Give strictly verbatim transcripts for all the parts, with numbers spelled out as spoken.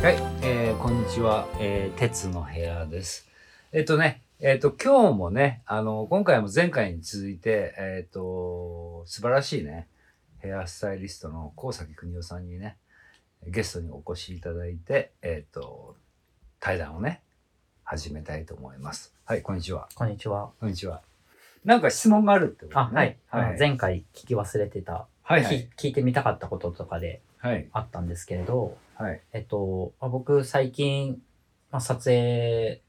はい、えー、こんにちは、えー、鉄の部屋です。えっとね、えっと今日もね、あの今回も前回に続いて、えっと素晴らしいねヘアスタイリストの高崎邦夫さんにねゲストにお越しいただいて、えっと対談をね始めたいと思います。はい、こんにちは。こんにちは。こんにちは。なんか質問があるってことね。あ、はい。はい、前回聞き忘れてた、はいはい、聞いてみたかったこととかで。はい、あったんですけれど、はい、えっと、まあ、僕最近、まあ、撮影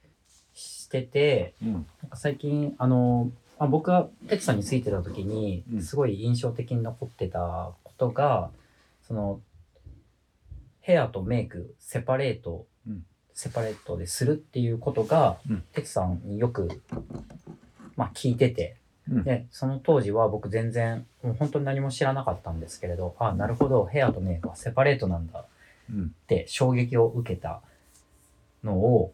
してて、うん、なんか最近あの、まあ、僕がテツさんについてた時にすごい印象的に残ってたことが、うん、そのヘアとメイクセパレート、うん、セパレートでするっていうことが、うん、テツさんによく、まあ、聞いてて。でその当時は僕全然もう本当に何も知らなかったんですけれど、あ、なるほどヘアとメイクはセパレートなんだって衝撃を受けたのを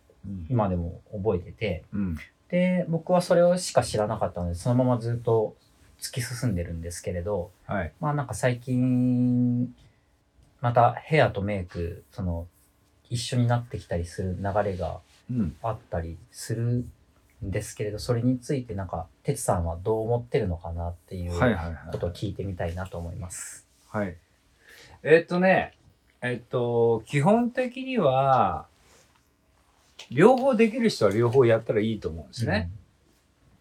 今でも覚えてて、うん、で僕はそれをしか知らなかったのでそのままずっと突き進んでるんですけれど、はい、まあなんか最近またヘアとメイクその一緒になってきたりする流れがあったりする、うんですけれど、それについてなんかてつさんはどう思ってるのかなっていうことを聞いてみたいなと思います。はい、はい、えー、っとね、えー、っと基本的には両方できる人は両方やったらいいと思うんですね。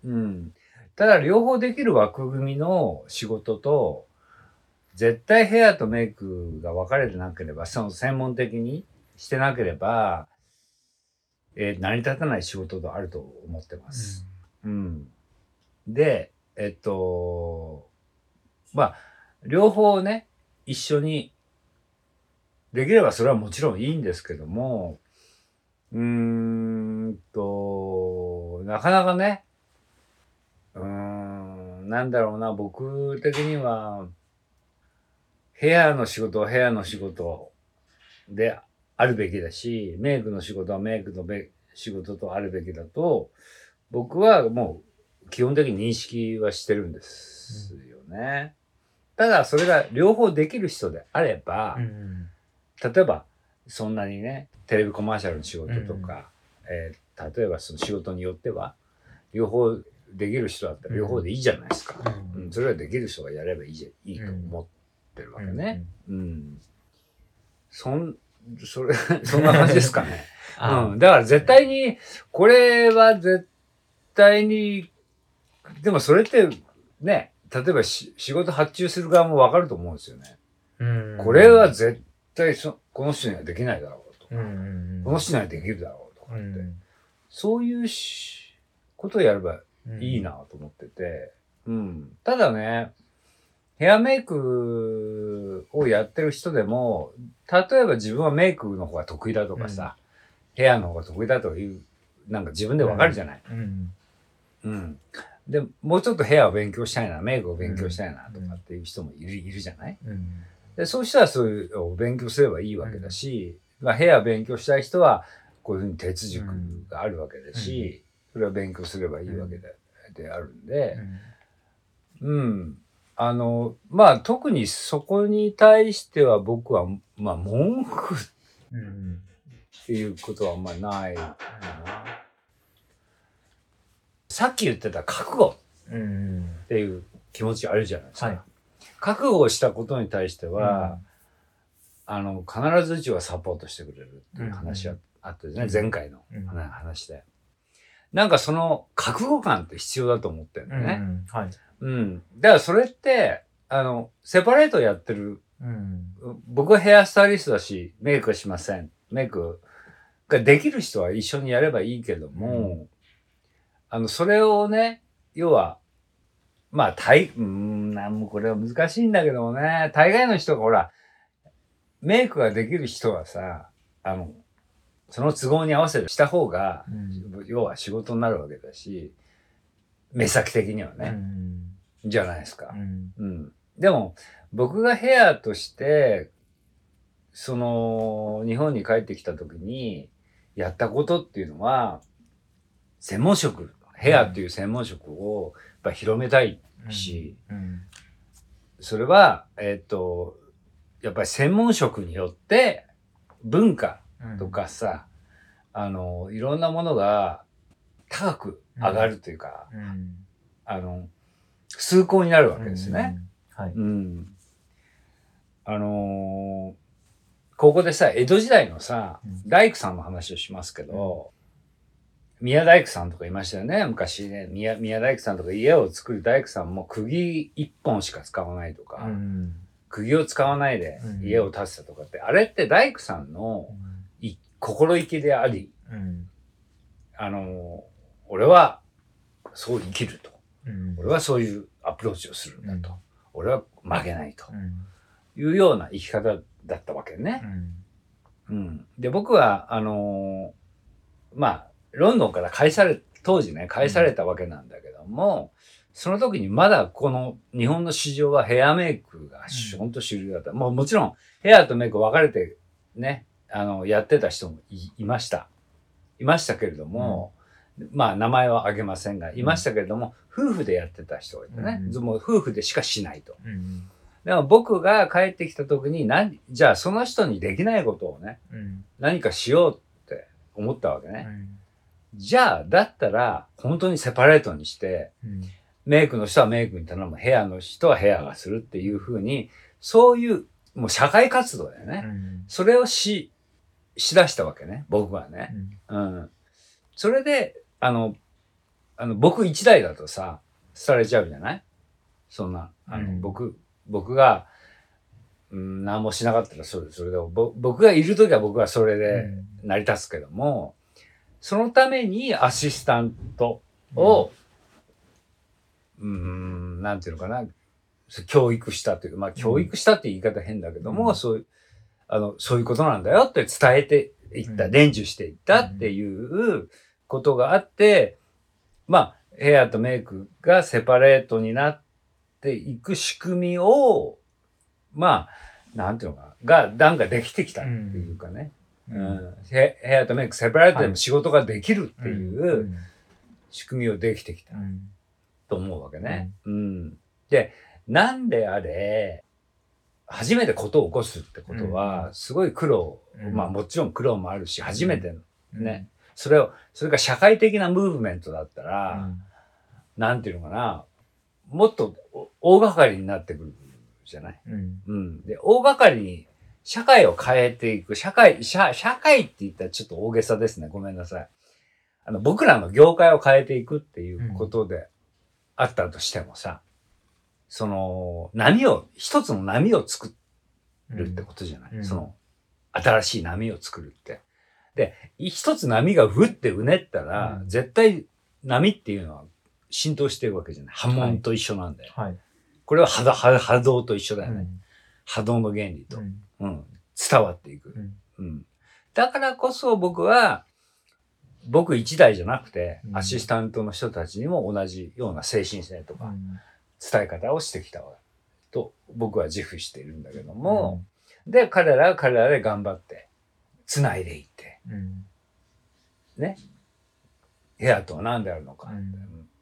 うん。うん、ただ両方できる枠組みの仕事と絶対ヘアとメイクが分かれてなければ、その専門的にしてなければ。えー、成り立たない仕事があると思ってます。うん。うん、で、えっと、まあ、両方ね、一緒にできればそれはもちろんいいんですけども、うーんと、なかなかね、うーん、なんだろうな、僕的には、ヘアの仕事はヘアの仕事で、あるべきだし、メイクの仕事はメイクの仕事とあるべきだと、僕はもう基本的に認識はしてるんですよね。うん、ただそれが両方できる人であれば、うん、例えばそんなにね、テレビコマーシャルの仕事とか、うん、えー、例えばその仕事によっては、両方できる人だったら両方でいいじゃないですか。うんうん、それはできる人がやればいいじゃ、いいと思ってるわけね。うん。うん、そんそれ、そんな感じですかね。うん。だから絶対に、これは絶対に、でもそれってね、例えば仕事発注する側もわかると思うんですよね。うん。これは絶対そ、この人にはできないだろうとか、うん、この人にはできるだろうとかって、うん、そういうしことをやればいいなと思ってて、うん、うん。ただね、ヘアメイクをやってる人でも、例えば自分はメイクの方が得意だとかさ、うん、ヘアの方が得意だという、なんか自分でわかるじゃない、うんうん。うん。で、もうちょっとヘアを勉強したいな、メイクを勉強したいなとかっていう人もいる、いるじゃない、うん、で、そうしたらそういうを勉強すればいいわけだし、うん、まあヘアを勉強したい人は、こういうふうに鉄塾があるわけだし、うん、それを勉強すればいいわけで、うん、であるんで、うん。うんあの、まあ、特にそこに対しては僕は、まあ、文句っていうことはあんまりないかな。さっき言ってた覚悟っていう気持ちあるじゃないですか。はい、覚悟をしたことに対しては、うん、あの、必ずうちはサポートしてくれるっていう話はあったですね。うん、前回の話で。うん、なんかその覚悟感って必要だと思ってるんだよね。うんはいうん。だからそれって、あの、セパレートやってる。うん、僕はヘアスタイリストだし、メイクはしません。メイクができる人は一緒にやればいいけども、うん、あの、それをね、要は、まあ、大、うん、なんもこれは難しいんだけどもね、大概の人がほら、メイクができる人はさ、あの、その都合に合わせてした方が、うん、要は仕事になるわけだし、目先的にはね、うん、じゃないですか、うんうん。でも、僕がヘアとして、その、日本に帰ってきた時に、やったことっていうのは、専門職、ヘアっていう専門職をやっぱ広めたいし、うんうんうん、それは、えっと、やっぱり専門職によって文化、とかさ、うん、あのいろんなものが高く上がるというか、うんうん、あの崇高になるわけですね、うんはいうん、あのここでさ江戸時代のさ、うん、大工さんの話をしますけど、うん、宮大工さんとかいましたよね昔ね。 宮, 宮大工さんとか家を作る大工さんも釘一本しか使わないとか、うん、釘を使わないで家を建てたとかって、うん、あれって大工さんのい、うん、心意気であり、うん、あの俺はそう生きると、うん、俺はそういうアプローチをするんだと、うん、俺は曲げないと、うん、いうような生き方だったわけね、うんうん、で僕はあのー、まあロンドンから返され当時ね返されたわけなんだけども、うん、その時にまだこの日本の市場はヘアメイクがほんと主流だった、うん、もうもちろんヘアとメイク分かれてねあのやってた人も い, いましたいましたけれども、うん、まあ名前は挙げませんがいましたけれども、うん、夫婦でやってた人がいてね、うん、もう夫婦でしかしないと、うんでも僕が帰ってきた時に何じゃあその人にできないことをね、うん、何かしようって思ったわけね、うん、じゃあだったら本当にセパレートにして、うん、メイクの人はメイクに頼むヘアの人はヘアがするっていうふうにそういうもう社会活動だよね、うん、それをししだしたわけね僕はね、うんうん、それであのあの僕一台だとさ廃れちゃうじゃないそんなあの、うん、僕僕が、うん、何もしなかったらそれそれで僕がいるときは僕はそれで成り立つけども、うん、そのためにアシスタントを、うん、うーんなんていうのかな教育したというまあ教育したって言い方変だけども、うん、そういうあのそういうことなんだよって伝えていった、うん、伝授していったっていうことがあって、まあヘアとメイクがセパレートになってで行く仕組みをまあなんていうのかが段ができてきたっていうかね、うんうん、ヘアとメイクセパレートでも仕事ができるっていう仕組みをできてきたと思うわけね、うんうん、でなんであれ初めてことを起こすってことはすごい苦労、うん、まあもちろん苦労もあるし初めてね、うん、それをそれが社会的なムーブメントだったら、うん、なんていうのかなもっと大掛かりになってくるじゃない、うんうん、で大掛かりに社会を変えていく社会社、社会って言ったらちょっと大げさですねごめんなさいあの僕らの業界を変えていくっていうことであったとしてもさ、うん、その波を一つの波を作るってことじゃない、うん、その新しい波を作るってで一つ波がふってうねったら、うん、絶対波っていうのは浸透してるわけじゃない波紋と一緒なんだよ、はい、これは 波, 波, 波動と一緒だよね、うん、波動の原理と、うんうん、伝わっていく、うんうん、だからこそ僕は僕一台じゃなくて、うん、アシスタントの人たちにも同じような精神性とか、うん、伝え方をしてきたと僕は自負しているんだけども、うん、で彼らは彼らで頑張ってつないでいって、うん、ねヘアとは何であるのか、うん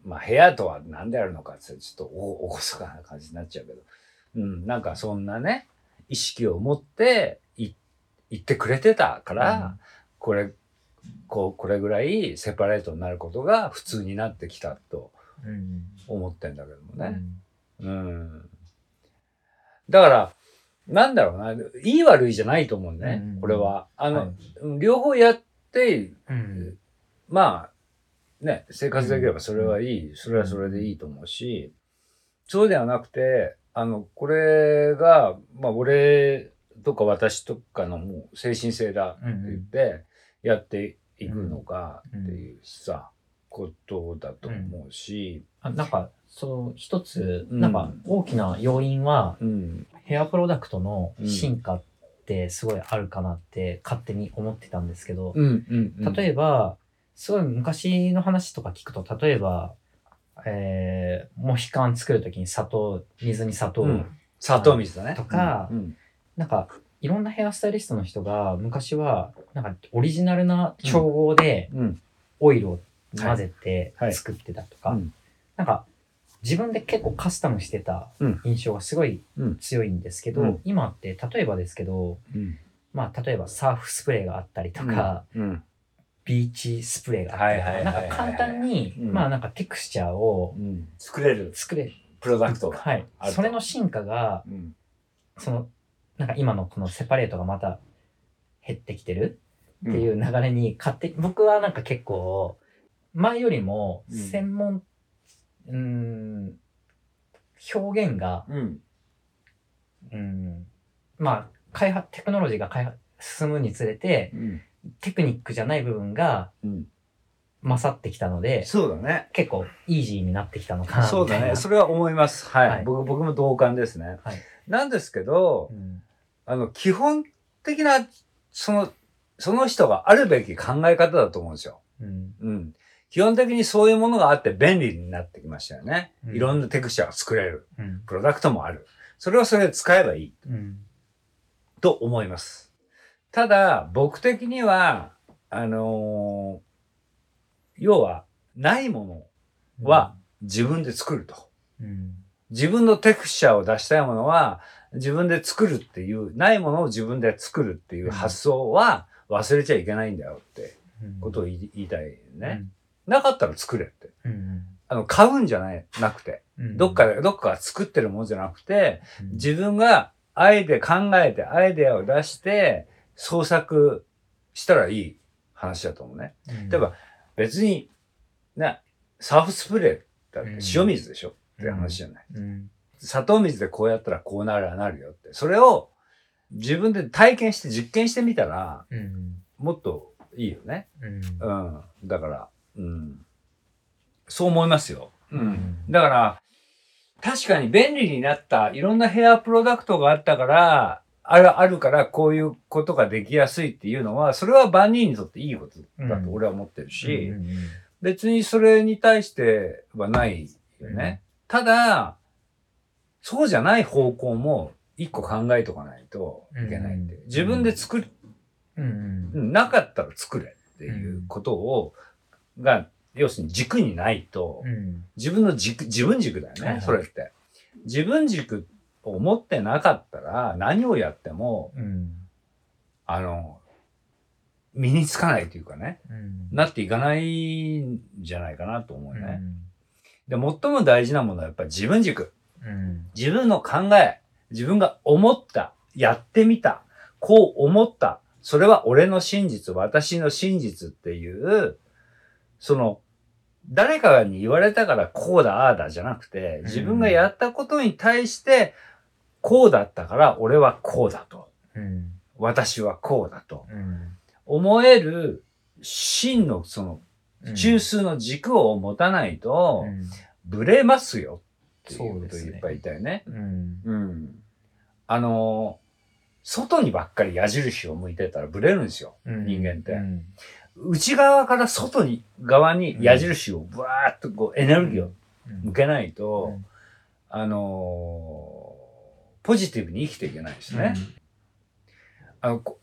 まあ、部屋とは何であるのかってちょっとおおこそかな感じになっちゃうけど、うん、なんかそんなね意識を持ってい言ってくれてたから、うん、これこうこれぐらいセパレートになることが普通になってきたと思ってんだけどもね、うんうん、だからなんだろうないい悪いじゃないと思うね、うん、これはあの、はい、両方やって、うん、まあね、生活できればそれはいい、うん、それはそれでいいと思うし、そうではなくて、あの、これが、まあ、俺とか私とかのもう精神性だって言って、やっていくのかっていうさ、うんうん、ことだと思うし。あなんか、その一つ、うん、なんか大きな要因は、うん、ヘアプロダクトの進化ってすごいあるかなって勝手に思ってたんですけど、うんうんうん、例えば、すごい昔の話とか聞くと例えば、えー、モヒカン作るときに砂糖水に砂糖、うん、砂糖水だねとか、うんうん、なんかいろんなヘアスタイリストの人が昔はなんかオリジナルな調合でオイルを混ぜて作ってたとか、うんはいはい、なんか自分で結構カスタムしてた印象がすごい強いんですけど、うんうん、今って例えばですけど、うん、まあ、例えばサーフスプレーがあったりとか、うんうん、ビーチスプレーがあったりとか、はいはいはいはい、なんか簡単に、うん、まあなんかテクスチャーを、うん、作れる作れるプロダクトがあると、はい、それの進化が、うん、そのなんか今のこのセパレートがまた減ってきてるっていう流れに勝手、うん、僕はなんか結構前よりも専門、うん、うーん表現が、うん、うんまあ開発テクノロジーが開発進むにつれて、うん、テクニックじゃない部分が勝ってきたので、うん、そうだね、結構イージーになってきたのかな。そうだね、それは思います、はいはい、僕, 僕も同感ですね、はい、なんですけど、うん、あの基本的なそのその人があるべき考え方だと思うんですよ、うんうん、基本的にそういうものがあって便利になってきましたよね、うん、いろんなテクスチャーが作れる、うん、プロダクトもある、それはそれで使えばいい、うんと思います。ただ僕的にはあのー、要はないものは自分で作ると、うん、自分のテクスチャーを出したいものは自分で作るっていうないものを自分で作るっていう発想は忘れちゃいけないんだよってことを言いたいね、うんうん、なかったら作れって、うんうん、あの買うんじゃないなくて、うん、どっかどっか作ってるものじゃなくて、うん、自分があえて考えてアイデアを出して創作したらいい話だと思うね。うん、例えば別になサーフスプレーだって塩水でしょ、うん、って話じゃない、うん。砂糖水でこうやったらこうなるなるよって。それを自分で体験して実験してみたら、うん、もっといいよね。うん。うん、だから、うん、そう思いますよ。うんうん、だから。確かに便利になったいろんなヘアプロダクトがあったから、ある、あるからこういうことができやすいっていうのは、それは万人にとっていいことだと俺は思ってるし、うんうんうん、別にそれに対してはないよね、うん。ただ、そうじゃない方向も一個考えとかないといけないって。自分で作る、うんうん、なかったら作れっていうことを、が、要するに軸にないと、うん、自分の軸、自分軸だよね、はいはい、それって。自分軸を持ってなかったら何をやっても、うん、あの、身につかないというかね、うん、なっていかないんじゃないかなと思うね。うん、で、最も大事なものはやっぱり自分軸、うん。自分の考え、自分が思った、やってみた、こう思った、それは俺の真実、私の真実っていう、その、誰かに言われたからこうだああだじゃなくて、自分がやったことに対して、こうだったから俺はこうだと、うん、私はこうだと、うん、思える真のその中枢の軸を持たないと、うん、ブレますよっていうことをいっぱい言いたいね。うんうん、あの外にばっかり矢印を向いてたらブレるんですよ、うん、人間って。うん、内側から外に側に矢印をブワーっとこうエネルギーを向けないと、うんうん、あのー、ポジティブに生きていけないですね、うん、あの こ,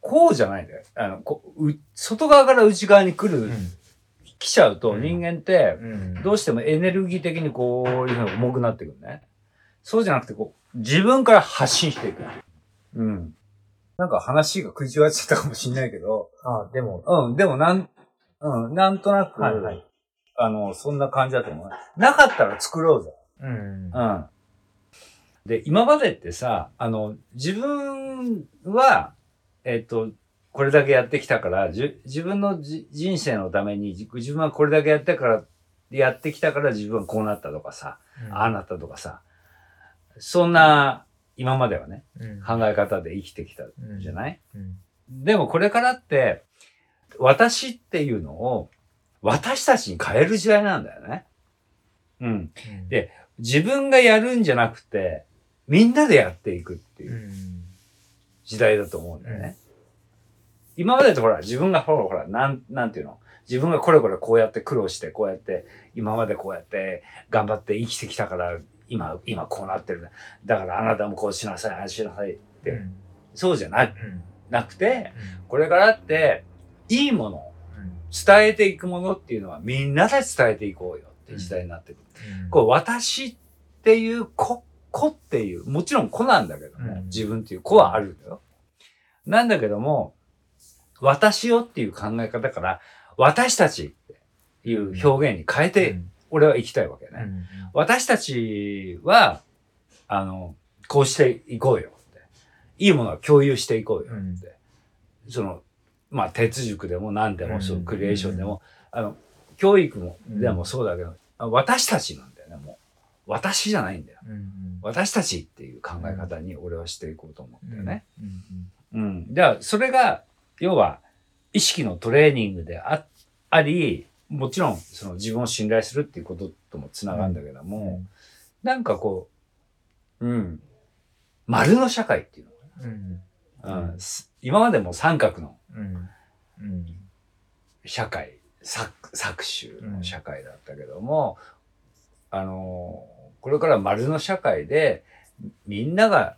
こうじゃないんだよ、あのこう外側から内側に来る、うん、来ちゃうと人間ってどうしてもエネルギー的にこういうのが重くなってくるね。そうじゃなくてこう自分から発信していく、うん、なんか話が食い違っちゃったかもしれないけど。ああ、でも。うん、でもなん、うん、なんとなく、はいはい、あの、そんな感じだと思う。なかったら作ろうぜ。うん。うん。で、今までってさ、あの、自分は、えっと、これだけやってきたから、じ自分のじ人生のために、自分はこれだけやってから、やってきたから自分はこうなったとかさ、うん、ああなったとかさ、そんな、今まではね、うん、考え方で生きてきたじゃない、うんうん、でもこれからって、私っていうのを私たちに変える時代なんだよね。うん。うん、で、自分がやるんじゃなくて、みんなでやっていくっていう時代だと思うんだよね。うん、今までとほら、自分がほらほら、なん、なんていうの、自分がこれこれこうやって苦労して、こうやって、今までこうやって頑張って生きてきたから、今、今こうなってる。だからあなたもこうしなさい、ああしなさいって。うん、そうじゃな、うん、なくて、うん、これからって、いいもの、うん、伝えていくものっていうのはみんなで伝えていこうよって時代になってくる。うん、こう、私っていう子、子っていう、もちろん子なんだけどね、うん、自分っていう子はあるけど、なんだけども、私をっていう考え方から、私たちっていう表現に変えて、俺は生きたいわけね。うんうん、私たちは、あの、こうしていこうよって。いいものは共有していこうよって。うん、その、まあ、鉄塾でも何でも、そのクリエーションでも、うんうんうん、あの、教育も、でもそうだけど、うん、私たちなんだよね、もう。私じゃないんだよ。うんうん、私たちっていう考え方に俺はしていこうと思ってね。うん。うんうん、じゃあ、それが、要は、意識のトレーニングで あ, あり、もちろん、その自分を信頼するっていうことともつながるんだけども、うんうん、なんかこう、うん、丸の社会っていうのかな。うんうんうん、今までも三角の社会、搾取の社会だったけども、うん、あの、これから丸の社会で、みんなが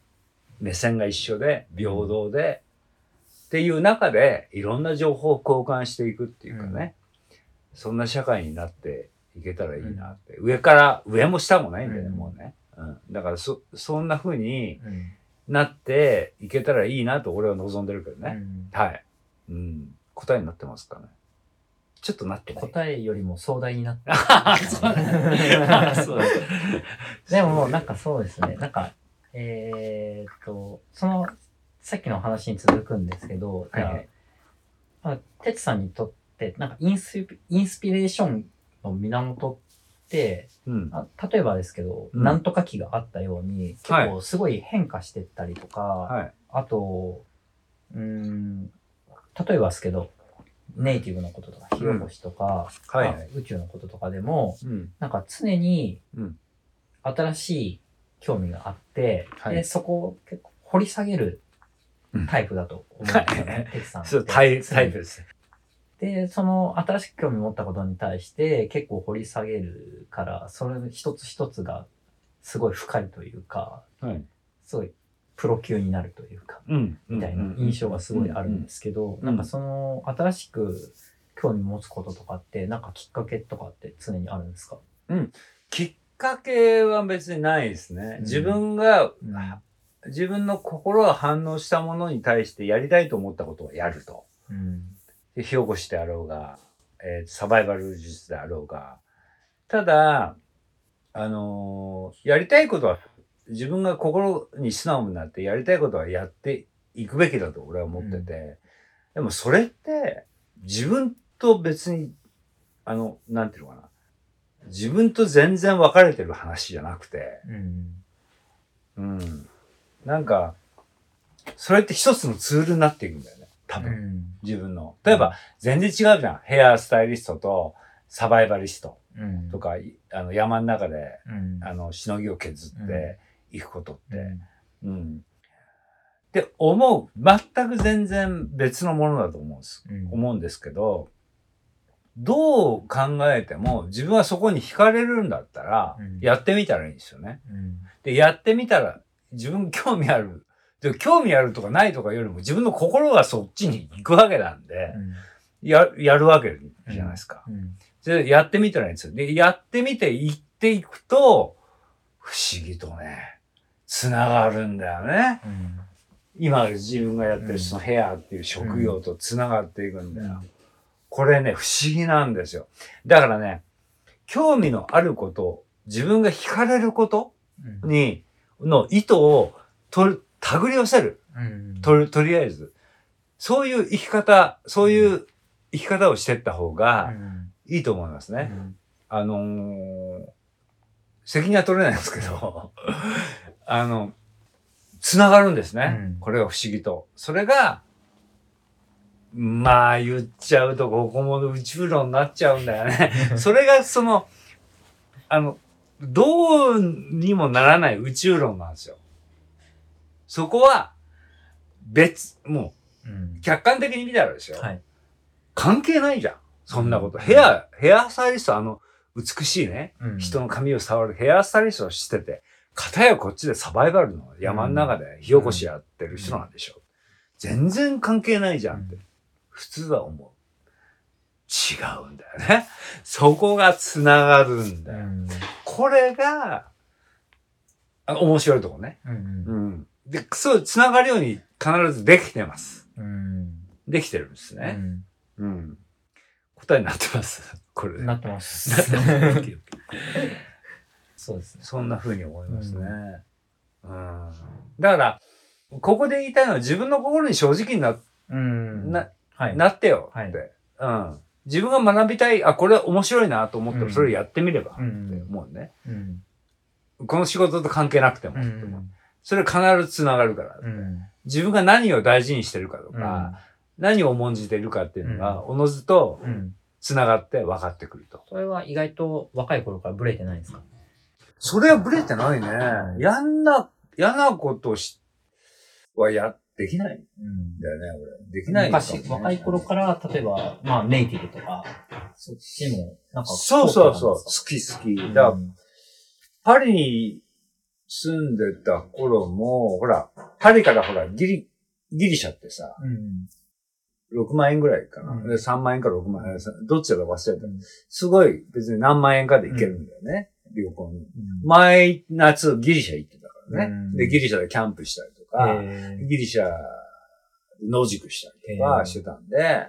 目線が一緒で、平等で、っていう中で、いろんな情報を交換していくっていうかね、うん、そんな社会になっていけたらいいなって、うん、上から、上も下もないんだよね、うん、もうね、うん。だからそ、そんな風になっていけたらいいなと俺は望んでるけどね。うん、はい、うん。答えになってますかね。ちょっとなってない。答えよりも壮大になってそうでももうなんかそうですね。なんか、えー、っと、その、さっきの話に続くんですけど、はいはい、まあ、てつさんにとって、なんかインスピ、インスピレーションの源って、うん、あ例えばですけど、うん、なんとか期があったように、結構すごい変化してったりとか、はい、あと、うーん、例えばですけど、ネイティブのこととか、火起こしとか、うんはいはい、宇宙のこととかでも、うん、なんか常に新しい興味があって、うん、で、はい、そこを結構掘り下げるタイプだと思うんですよね、テツさんって。そう、タイプです。で、その新しく興味持ったことに対して結構掘り下げるから、それ一つ一つがすごい深いというか、はい、すごいプロ級になるというか、うん、みたいな印象がすごいあるんですけど、うん、なんかその新しく興味持つこととかって、なんかきっかけとかって常にあるんですか？うん。きっかけは別にないですね。自分が、うんうん自分の心が反応したものに対してやりたいと思ったことをやると。うん、で火起こしであろうが、えー、サバイバル術であろうが。ただ、あのー、やりたいことは、自分が心に素直になってやりたいことはやっていくべきだと俺は思ってて。うん、でもそれって、自分と別に、あの、なんていうのかな。自分と全然分かれてる話じゃなくて。うん。うんなんか、それって一つのツールになっていくんだよね。多分。うん、自分の。例えば、うん、全然違うじゃん。ヘアスタイリストとサバイバリストとか、うん、あの山の中で、うん、あの、しのぎを削っていくことって。うん。うん、って思う。全く全然別のものだと思うんです、うん。思うんですけど、どう考えても自分はそこに惹かれるんだったら、うん、やってみたらいいんですよね。うん、で、やってみたら、自分興味ある。で興味あるとかないとかよりも自分の心がそっちに行くわけなんで、うん、や, やるわけじゃないですか。うんうん、でやってみてないんですよ。で、やってみて行っていくと、不思議とね、繋がるんだよね。うん、今自分がやってるそのヘアっていう職業と繋がっていくんだよ。うん、これね、不思議なんですよ。だからね、興味のあること、自分が惹かれることに、うんの意図を取る、手繰り寄せる、うんとる。とりあえず。そういう生き方、そういう生き方をしていった方がいいと思いますね。うん、あのー、責任は取れないんですけど、あの、つながるんですね、うん。これが不思議と。それが、まあ言っちゃうとここも内風呂になっちゃうんだよね。それがその、あの、どうにもならない宇宙論なんですよ。そこは、別、もう、客観的に見たらですよ、うんはい。関係ないじゃん。そんなこと。うん、ヘア、ヘアスタイリスト、あの、美しいね、うん。人の髪を触るヘアスタイリストをしてて、片やこっちでサバイバルの山の中で火起こしやってる人なんでしょう、うん。全然関係ないじゃんって、普通は思う。違うんだよね。そこが繋がるんだよ。うん、これが、面白いとこね。うんうんうん、で、そう、繋がるように必ずできてます。うん、できてるんですね、うんうん、答えになってますこれでなってますそうですね、そんな風に思いますね、うんうん、だからここで言いたいのは自分の心に正直に な,、うんなはい、なってよって、はいうん、自分が学びたい、あこれ面白いなと思ったらそれやってみればって思うね、うんうん、この仕事と関係なくても、うん、それ必ずつながるからって、うん、自分が何を大事にしてるかとか、うん、何を重んじてるかっていうのがおのずとつながって分かってくると、うん、それは意外と若い頃からブレてないんですか？それはブレてないね。やんな、やなことし、はや、できないんだよね、俺。できないかも、ね。昔、若い頃から、例えば、まあ、ネイティブとか、そっちも、なんか、そうそうそう、好き好き。だ、うん、パリに住んでた頃も、ほら、パリからほら、ギリ、ギリシャってさ、うん、ろくまんえんぐらいかな。うん、でさんまんえんかろくまんえん、どっちだか忘れた、うん。すごい、別に何万円かで行けるんだよね。うん旅行に、うん、前夏ギリシャ行ってたからね、うん、でギリシャでキャンプしたりとかギリシャ野宿したりとかしてたんで、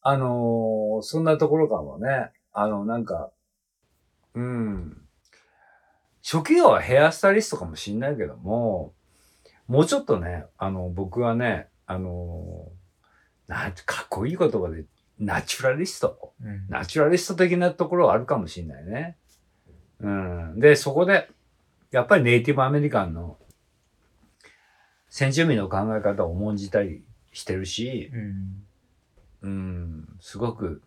あのー、そんなところかもね。あのなんかうん職業はヘアスタイリストかもしんないけども、もうちょっとね、あの僕はね、あのー、なんてかっこいい言葉でナチュラリスト、うん、ナチュラリスト的なところはあるかもしんないね。うん、で、そこで、やっぱりネイティブアメリカンの先住民の考え方を重んじたりしてるし、うん、うんすごく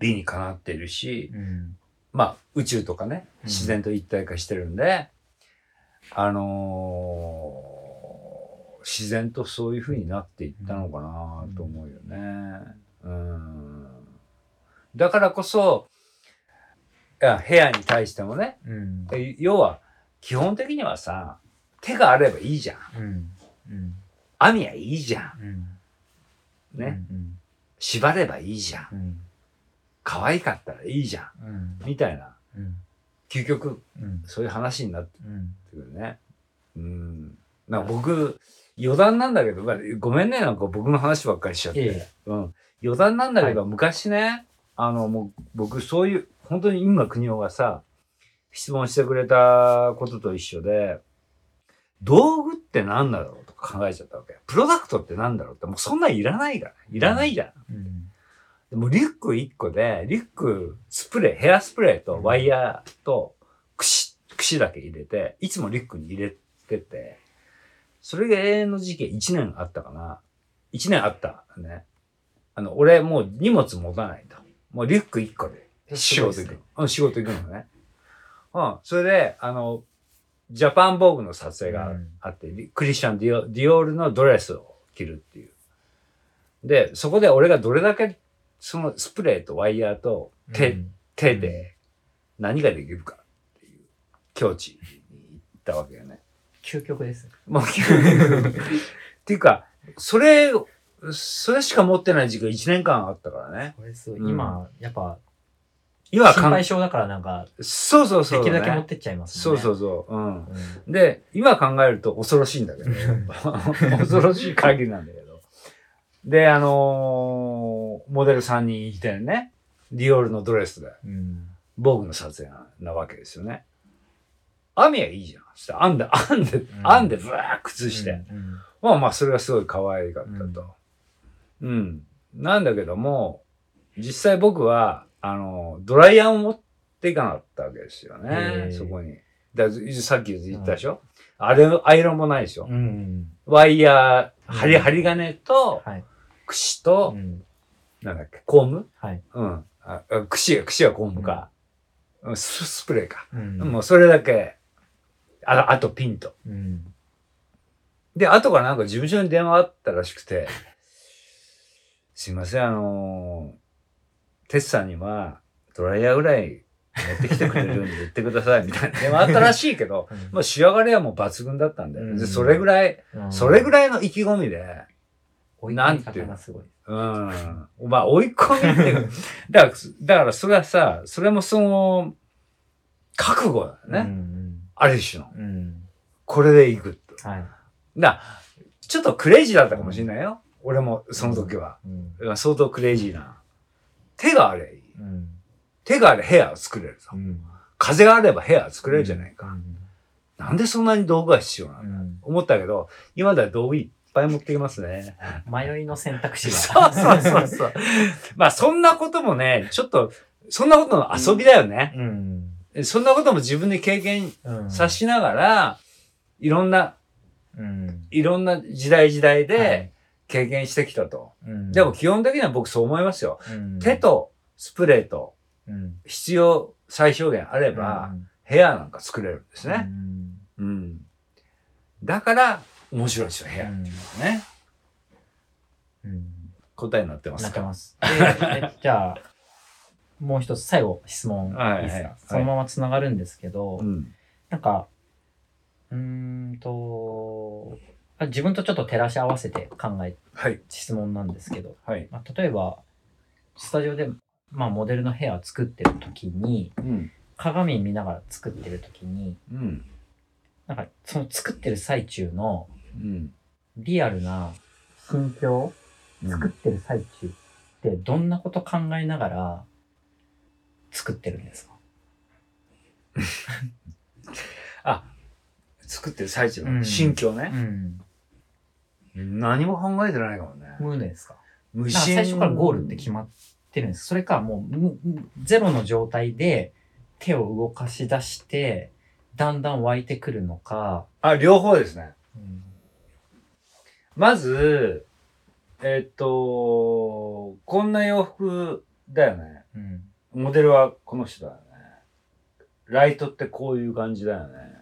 理にかなっているし、うん、まあ宇宙とかね、自然と一体化してるんで、うん、あのー、自然とそういう風になっていったのかなと思うよね。うん、だからこそ、いや部屋に対してもね、うん、要は基本的にはさ、手があればいいじゃん、うんうん、網はいいじゃん、うん、ね、うんうん、縛ればいいじゃん、うん、可愛かったらいいじゃん、うん、みたいな、うん、究極、うん、そういう話になってくるね、うんうん、なんか僕余談なんだけど、まあ、ごめんね、なんか僕の話ばっかりしちゃって、いいえ、うん、余談なんだけど、はい、昔ね、あのもう僕そういう本当に今国夫がさ、質問してくれたことと一緒で、道具って何だろうとか考えちゃったわけ。プロダクトって何だろうって、もうそんなんいらないから、いらないじゃん。うん、でもリュックいっこで、リュック、スプレー、ヘアスプレーとワイヤーと櫛、櫛だけ入れて、いつもリュックに入れてて、それが永遠の時期いちねんあったかな。いちねんあったね。あの、俺もう荷物持たないと。もうリュックいっこで。仕事行くの。うん、仕事行くのね。うん。それで、あの、ジャパンボーグの撮影があって、うん、クリスチャンディオ・ディオールのドレスを着るっていう。で、そこで俺がどれだけ、そのスプレーとワイヤーと手、うん、手で何ができるかっていう境地に行ったわけよね。究極です。もう究極。っていうか、それ、それしか持ってない時期がいちねんかんあったからね。これすごい。うん、今、やっぱ、今は心配性だからなんか、そうそうそう、ね。できるだけ持ってっちゃいますね。そうそうそう。うん。うん、で、今考えると恐ろしいんだけど。恐ろしい限りなんだけど。で、あのー、モデルさんにんいてね、ディオールのドレスで、うん、ボーグの撮影 な, なわけですよね。網はいいじゃん。して編んで、編んで、編んで、ぶわー靴して。うんうん、まあまあ、それがすごい可愛かったと、うん。うん。なんだけども、実際僕は、あの、ドライヤーを持っていかなかったわけですよね。そこに。ださっき言ったでしょ、うん、あれ、アイロンもないでしょ、うんうん、ワイヤー、針、うん、針金と、はい、櫛と、うん、なんだっけ、コーム、はい、うん。あ、櫛、櫛はコームか。うん、ス, スプレーか、うん。もうそれだけ。あ, あとピンと、うん。で、あとがなんか事務所に電話あったらしくて、すいません、あのー、テツさんにはドライヤーぐらい持ってきてくれるように言ってくださいみたいな電話あったらしいけど、うん、まあ仕上がりはもう抜群だったんで、うん、でそれぐらい、うん、それぐらいの意気込みで、うん、なんていうの、うん、まあ追い込みっていうだから、だからそれはさ、それもその覚悟だよね、うん、ある種の、うん、これでいくと、はい、だちょっとクレイジーだったかもしれないよ、俺もその時は、うん、相当クレイジーな手があればいい、うん、手があれば部屋を作れると、うん、風があれば部屋を作れるじゃないか、うん、なんでそんなに道具が必要なんだ、うん、思ったけど今では道具いっぱい持ってきますね。迷いの選択肢がそうそうそうそうまあそんなこともねちょっとそんなことの遊びだよね、うんうん、そんなことも自分で経験さしながら、うん、いろんな、うん、いろんな時代時代で、はい経験してきたと、うん。でも基本的には僕そう思いますよ。うん、手とスプレーと必要最小限あれば部屋なんか作れるんですね。うんうん、だから面白いですよ、部屋っていうのはね、うん。答えになってますか。なってます。えじゃあ、もう一つ最後質問いいですか、はいはいはい、そのままつながるんですけど、うん、なんか、うーんと、自分とちょっと照らし合わせて考え、はい、質問なんですけど、はいまあ、例えばスタジオで、まあ、モデルの部屋を作ってるときに、うん、鏡見ながら作ってるときに、うん、なんかその作ってる最中のリアルな心境、うん、作ってる最中ってどんなこと考えながら作ってるんですか？あ、作ってる最中の心境ね、うんうん何も考えてないかもね。無念ですか。無心。最初からゴールって決まってるんです。それかもうゼロの状態で手を動かし出してだんだん湧いてくるのか。あ、両方ですね。うん、まずえっとこんな洋服だよね、うん。モデルはこの人だよね。ライトってこういう感じだよね。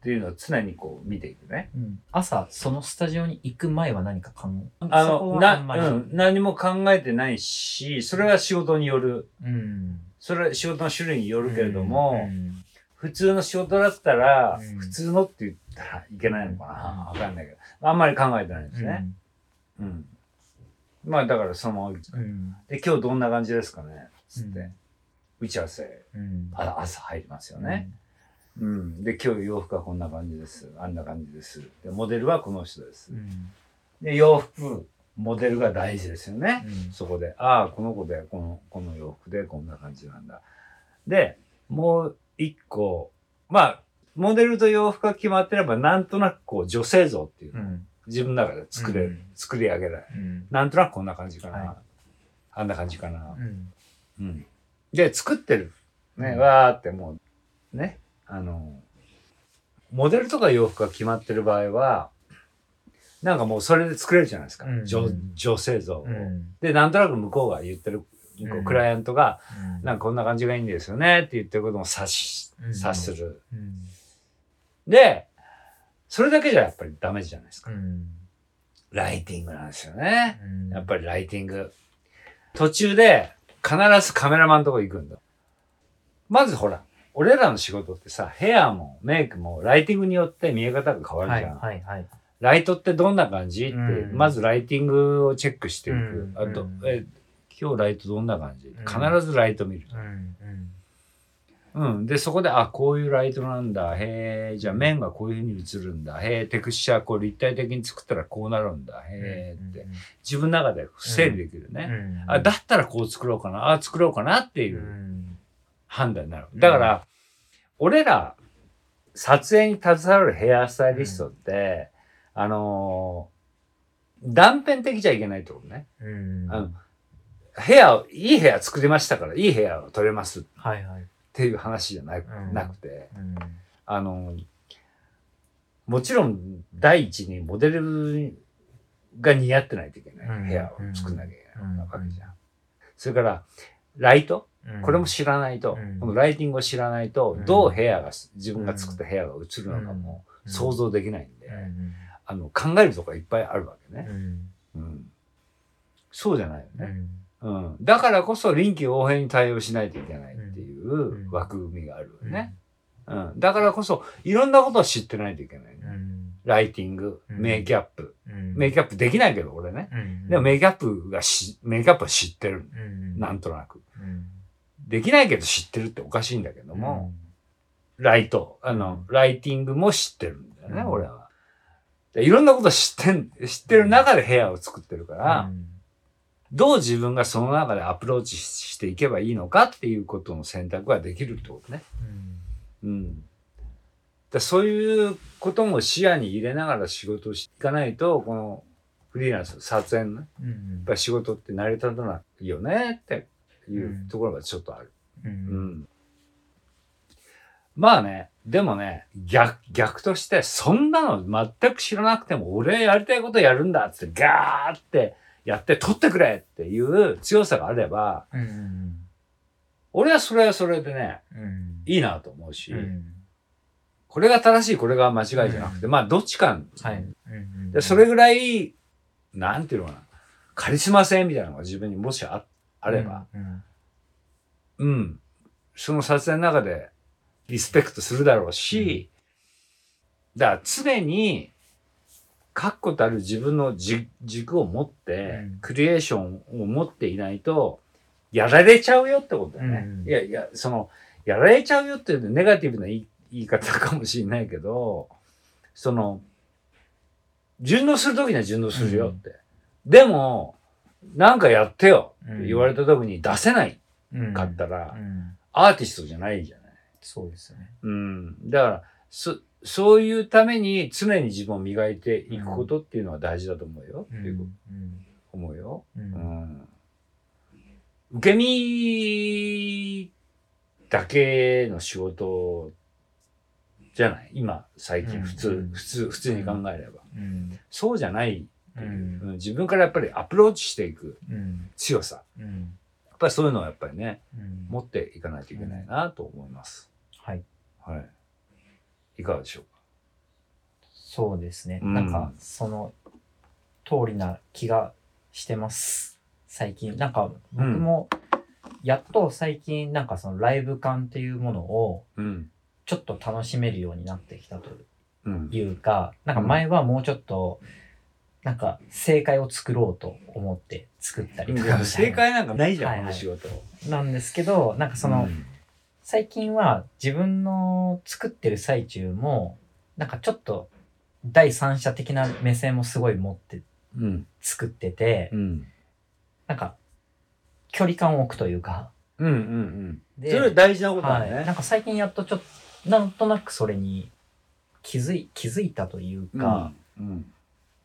っていうのを常にこう見ていくね、うん、朝そのスタジオに行く前は何か考えあのな、うん、何も考えてないしそれは仕事による、うん、それは仕事の種類によるけれども、うんうん、普通の仕事だったら、うん、普通のって言ったらいけないのかな、うん、分かんないけどあんまり考えてないんですね、うんうん、まあだからそのまま、うん、で今日どんな感じですかねつって、うん、打ち合わせ、うん、あ朝入りますよね、うんうん、で今日洋服はこんな感じですあんな感じですでモデルはこの人です、うん、で洋服モデルが大事ですよね、うん、そこでああこの子でこの、この洋服でこんな感じなんだでもう一個まあモデルと洋服が決まってればなんとなくこう女性像っていうのを、うん、自分の中で作れ、うん、作り上げられ、うん、なんとなくこんな感じかな、はい、あんな感じかな、うんうん、で作ってるね、うん、わーってもうねあのモデルとか洋服が決まってる場合はなんかもうそれで作れるじゃないですか、うん、女, 女性像を、うん、でなんとなく向こうが言ってる、うん、クライアントが、うん、なんかこんな感じがいいんですよねって言ってることも察し、うん、察する、うん、でそれだけじゃやっぱりダメじゃないですか、うん、ライティングなんですよね、うん、やっぱりライティング途中で必ずカメラマンのとこ行くんだまずほら俺らの仕事ってさ、ヘアもメイクもライティングによって見え方が変わるじゃん。はいはいはい、ライトってどんな感じって、うん、まずライティングをチェックしていく。うん、あと、うん、え、今日ライトどんな感じ、うん、必ずライト見る。うん、うんうん、で、そこで、あ、こういうライトなんだ。へえ、じゃあ面がこういう風に映るんだ。へえ、テクスチャーこう立体的に作ったらこうなるんだ。へえって、うん。自分の中で整理できるね、うんうん。あ、だったらこう作ろうかな。あ、作ろうかなっていう。うん判断になる。だから、うん、俺ら、撮影に携わるヘアスタイリストって、うん、あのー、断片的じゃいけないってことね。うん、あの部屋を、いい部屋作りましたから、いい部屋を撮れます。はいはい、っていう話じゃなく、うん、なくて、うん、あのー、もちろん、第一にモデルが似合ってないといけない。うん、部屋を作んなきゃいけないわけじゃん。それから、ライトこれも知らないと、うん、このライティングを知らないと、うん、どう部屋が、自分が作った部屋が映るのかも想像できないんで、うん、あの考えるとこがいっぱいあるわけね。うんうん、そうじゃないよね、うんうん。だからこそ臨機応変に対応しないといけないっていう枠組みがあるよね、うんうんうん。だからこそいろんなことを知ってないといけない、ねうん。ライティング、メイキャップ、うん、メイキャップできないけど俺ね。うん、でもメイキャップがし、メイキャップは知ってる。うん、なんとなく。うんできないけど知ってるっておかしいんだけども、うん、ライト、あの、ライティングも知ってるんだよね、うん、俺は。いろんなこと知って、知ってる中で部屋を作ってるから、うん、どう自分がその中でアプローチしていけばいいのかっていうことの選択ができるってことね。うん。うん、だそういうことも視野に入れながら仕事をしていかないと、このフリーランス、撮影のね、うんうん、やっぱ仕事って成り立たないよねっていうところがちょっとある。うん。うん、まあね、でもね、逆、逆として、そんなの全く知らなくても、俺やりたいことやるんだって、ガーってやって取ってくれっていう強さがあれば、うんうん、俺はそれはそれでね、うん、いいなと思うし、うん、これが正しい、これが間違いじゃなくて、うん、まあ、どっちか、はいで。それぐらい、なんていうのかな、カリスマ性みたいなのが自分にもし あ, あれば、うん、うんうん、その撮影の中で、リスペクトするだろうし、うん、だから常に確固たる自分のじ軸を持って、うん、クリエーションを持っていないとやられちゃうよってことだよね、うん、いやいやそのやられちゃうよっていうネガティブな言い、言い方かもしれないけど、その順応する時には順応するよって、うん、でもなんかやってよって言われた時に出せないかったら、うんうん、アーティストじゃないじゃん。そうですよね。うん。だから、そ、そういうために常に自分を磨いていくことっていうのは大事だと思うよ。うん、っていうこと、うん、思うよ、うんうん。受け身だけの仕事じゃない？今、最近、普通、うん、普通、普通に考えれば。うん、そうじゃない、うん。自分からやっぱりアプローチしていく強さ。うんうん、やっぱりそういうのはやっぱりね、うん、持っていかないといけないなと思います。うんはい。はい。いかがでしょうか？そうですね。うん、なんか、その通りな気がしてます。最近。なんか、僕も、やっと最近、なんかそのライブ感っていうものを、ちょっと楽しめるようになってきたというか、うん、なんか前はもうちょっと、なんか正解を作ろうと思って作ったりとか。正解なんかないじゃん、この仕事。なんですけど、なんかその、うん最近は自分の作ってる最中もなんかちょっと第三者的な目線もすごい持って作ってて、うんうん、なんか距離感を置くというか、うんうんうん、でそれ大事なことだね、はい、なんか最近やっとちょっとなんとなくそれに気づい、気づいたというか、うんうん、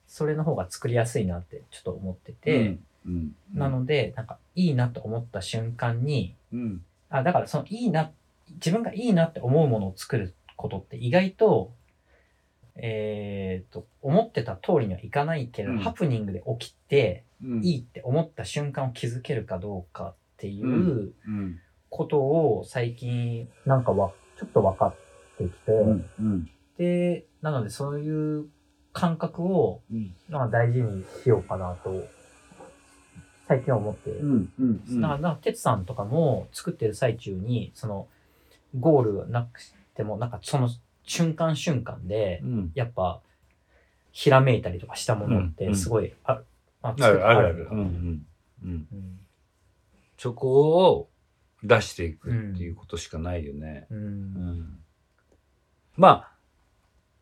それの方が作りやすいなってちょっと思ってて、うんうんうん、なのでなんかいいなと思った瞬間に、うんあだからそのいいな自分がいいなって思うものを作ることって意外とえー、と思ってた通りにはいかないけど、うん、ハプニングで起きて、うん、いいって思った瞬間を気づけるかどうかっていうことを最近なんかはちょっと分かってきて、うんうん、でなのでそういう感覚を、うん、まあ大事にしようかなと。最近は思って、うんうんうん、なんかてつさんとかも作ってる最中にそのゴールなくてもなんかその瞬間瞬間でやっぱひらめいたりとかしたものってすごいある、うんうん、あるあるある、うんうんうん、そこを出していくっていうことしかないよね、うんうんうん、まあ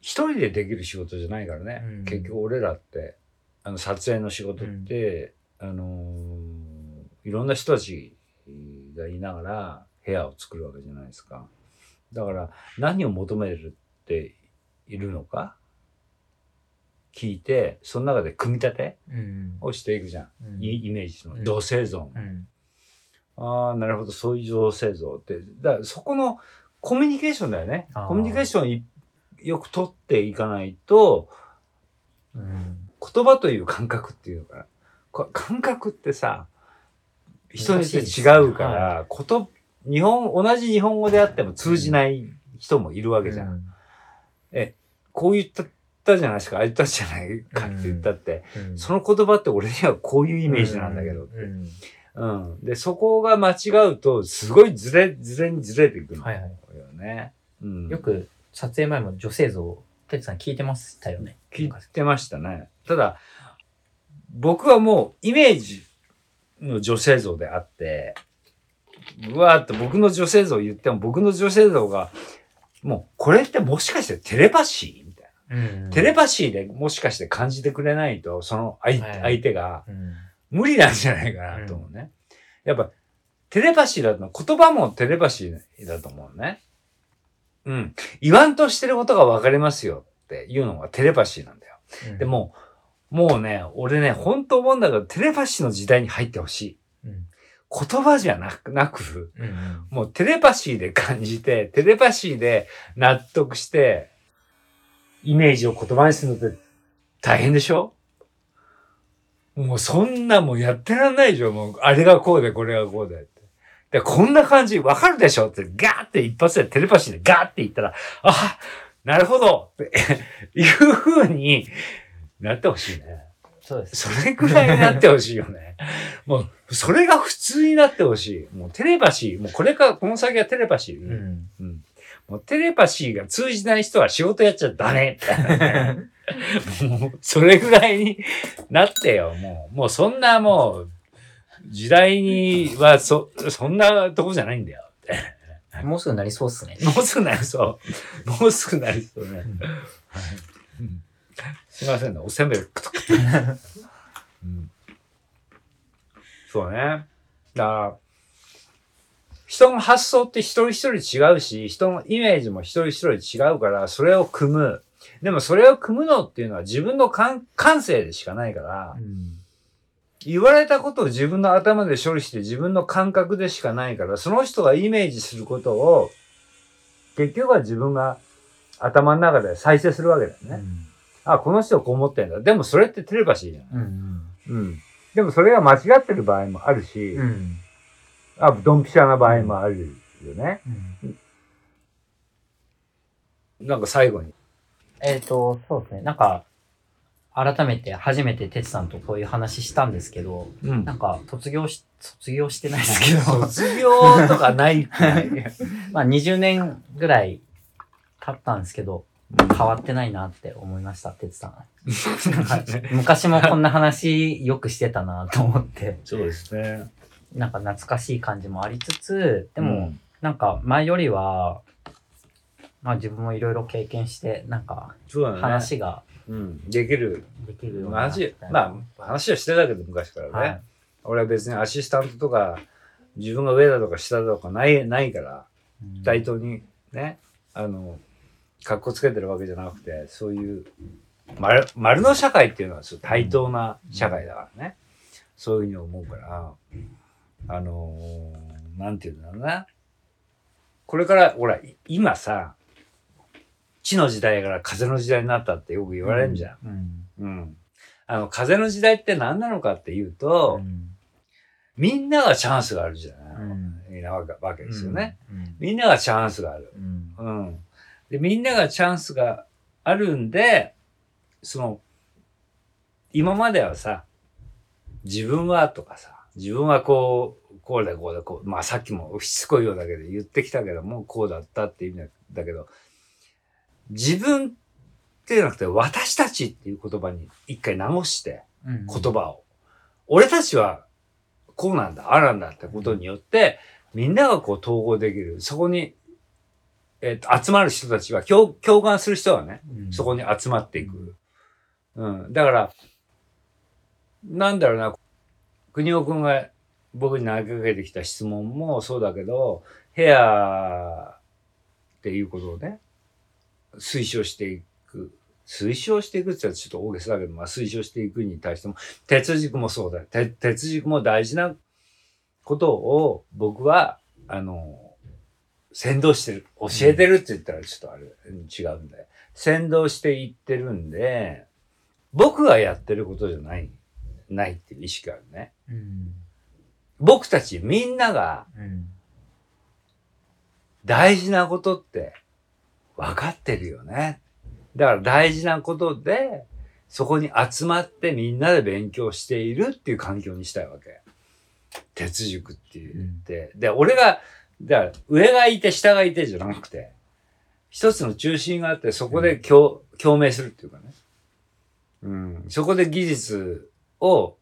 一人でできる仕事じゃないからね、うん、結局俺らってあの撮影の仕事って、うんあのー、いろんな人たちがいながら部屋を作るわけじゃないですか。だから何を求めるっているのか聞いてその中で組み立てをしていくじゃん、うん、イメージの同性像、うんうん、ああなるほどそういう同性像ってだからそこのコミュニケーションだよね。コミュニケーションよく取っていかないと、うん、言葉という感覚っていうのかな感覚ってさ、人によって違うから、ねはい、日本、同じ日本語であっても通じない人もいるわけじゃん。うん、え、こう言った、ったじゃないですか、ああ言ったじゃないかって言ったって、うん、その言葉って俺にはこういうイメージなんだけどって、うんうんうん。で、そこが間違うと、すごいずれ、ずれにずれていくのよね、はいはいうん。よく撮影前も女性像、てつさん聞いてましたよね。聞いてましたね。ただ、僕はもうイメージの女性像であって、うわーっと僕の女性像を言っても僕の女性像が、もうこれってもしかしてテレパシーみたいうん、テレパシーでもしかして感じてくれないと、その相手が無理なんじゃないかなと思うね。やっぱテレパシーだと、言葉もテレパシーだと思うね。うん。言わんとしてることが分かりますよっていうのがテレパシーなんだよ。うん、でも、もうね、俺ね、本当思うんだけど、テレパシーの時代に入ってほしい。うん、言葉じゃなく、なく、うん、もうテレパシーで感じて、テレパシーで納得して、イメージを言葉にするのって大変でしょ？もうそんなもうやってらんないでしょ？もうあれがこうでこれがこうで。でこんな感じわかるでしょってガーって一発でテレパシーでガーって言ったら、あ、なるほどっていう風になってほしいね。そうです。それくらいになってほしいよね。もうそれが普通になってほしい。もうテレパシー、もうこれからこの先はテレパシー。うんうんもうテレパシーが通じない人は仕事やっちゃダメって。もう、それぐらいになってよ、もう。もうそんなもう、時代にはそ、そんなとこじゃないんだよって。もうすぐなりそうっすね。もうすぐなりそう。もうすぐなりそうね。うん、すいませんね、おせんべいくとくと、うん。そうね。だから、人の発想って一人一人違うし、人のイメージも一人一人違うから、それを組む。でもそれを組むのっていうのは自分の感、感性でしかないから、うん、言われたことを自分の頭で処理して自分の感覚でしかないから、その人がイメージすることを、結局は自分が頭の中で再生するわけだよね。うん、あ、この人こう思ってんだ。でもそれってテレパシーじゃない、うんうんうん、でもそれが間違ってる場合もあるし、うんあ、ドンピシャな場合もあるよね。うんうん、なんか最後に。えっと、そうですね。なんか、改めて初めててつさんとこういう話したんですけど、うん、なんか卒業し、卒業してないですけど。卒業とかない。まあにじゅうねんぐらい経ったんですけど、変わってないなって思いました、てつさん。昔もこんな話よくしてたなと思って。そうですね。なんか懐かしい感じもありつつ、でもなんか前よりは、まあ自分もいろいろ経験して、なんか話が、ねうん、できる。できるような話。まあ話はしてたけど昔からね、はい。俺は別にアシスタントとか、自分が上だとか下だとかない、ないから、うん、対等にね、あの、格好つけてるわけじゃなくて、そういう、丸、丸の社会っていうのは対等な社会だからね。うん、そういうふうに思うから。あのー、なんていうんだろうな。これから、ほら、今さ、地の時代から風の時代になったってよく言われるじゃん。うん。うん、あの、風の時代って何なのかっていうと、うん、みんながチャンスがあるじゃない、うん、なわけですよね、うんうん。みんながチャンスがある、うん。うん。で、みんながチャンスがあるんで、その、今まではさ、自分はとかさ、自分はこう、こうだこうだこう。まあさっきもしつこいようだけで言ってきたけども、こうだったって意味だけど、自分ってじゃなくて私たちっていう言葉に一回直して、言葉を、うんうん。俺たちはこうなんだ、ああなんだってことによって、うん、みんながこう統合できる。そこに、えっと、集まる人たちは、共、共感する人はね、うん、そこに集まっていく。うん。だから、なんだろうな、国尾くんが僕に投げかけてきた質問もそうだけど、ヘアっていうことをね、推奨していく。推奨していくって言ったらちょっと大げさだけど、まあ推奨していくに対しても、鉄軸もそうだよ。鉄軸も大事なことを僕は、あの、先導してる。教えてるって言ったらちょっとあれ、違うんで。先導していってるんで、僕がやってることじゃない。ないっていう意識があるね、うん。僕たちみんなが大事なことって分かってるよね。だから大事なことでそこに集まってみんなで勉強しているっていう環境にしたいわけ。鉄塾って言って、うん、で俺がだから上がいて下がいてじゃなくて一つの中心があってそこで共、うん、共鳴するっていうかね。うん、そこで技術を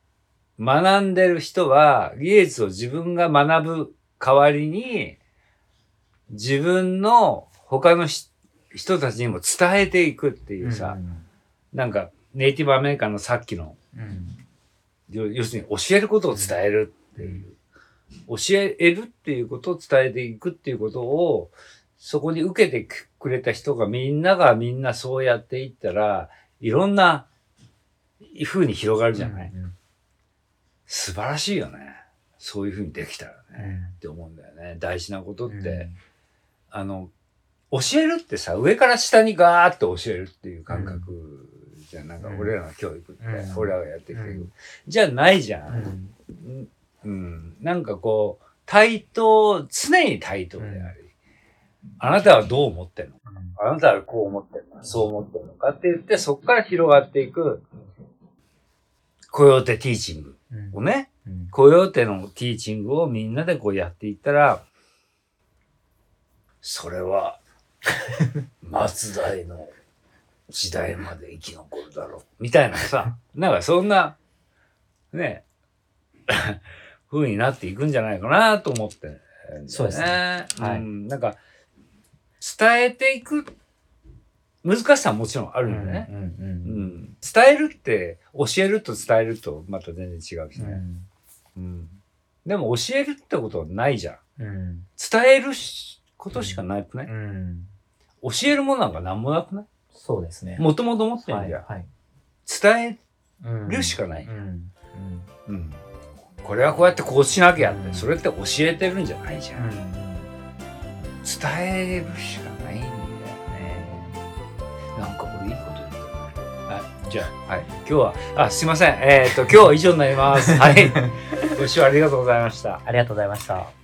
学んでる人は技術を自分が学ぶ代わりに自分の他の人たちにも伝えていくっていうさ、うん、なんかネイティブアメリカンのさっきの、うん、要するに教えることを伝えるっていう、うん、教えるっていうことを伝えていくっていうことをそこに受けてくれた人がみんながみんなそうやっていったらいろんな風に広がるじゃない、うんうん、素晴らしいよね。そういう風にできたらね、うん、って思うんだよね。大事なことって、うん、あの教えるってさ上から下にガーッと教えるっていう感覚じゃん、うん、なんか俺らの教育って、うん、俺らがやってきてる、うん、じゃないじゃん、うんうん、なんかこう対等、常に対等であり、うん、あなたはどう思ってんのか、うん、あなたはこう思ってんのかそう思ってんのかって言ってそこから広がっていくコヨーテティーチングをね、うん、コヨーテのティーチングをみんなでこうやっていったらそれは松代の時代まで生き残るだろうみたいなさなんかそんなね風になっていくんじゃないかなと思って、ね、そうですね、はい、うん、なんか伝えていく難しさはもちろんあるんだね、うんうんうんうん、伝えるって教えると伝えるとまた全然違うしね、うんうん、でも教えるってことはないじゃん、うん、伝えることしかないくない、うんうん教えるものなんか何もなくない？そうですね。もともと持ってるんじゃん、はいはい、伝えるしかない、うんうんうん、これはこうやってこうしなきゃって、うん、それって教えてるんじゃないじゃん、うん、伝えるしかないんだよね。なんかこれいいこと言ってる。あ、じゃあ、はい、今日はあすいません、えー、っと今日は以上になりますはい、ご視聴ありがとうございました。ありがとうございました。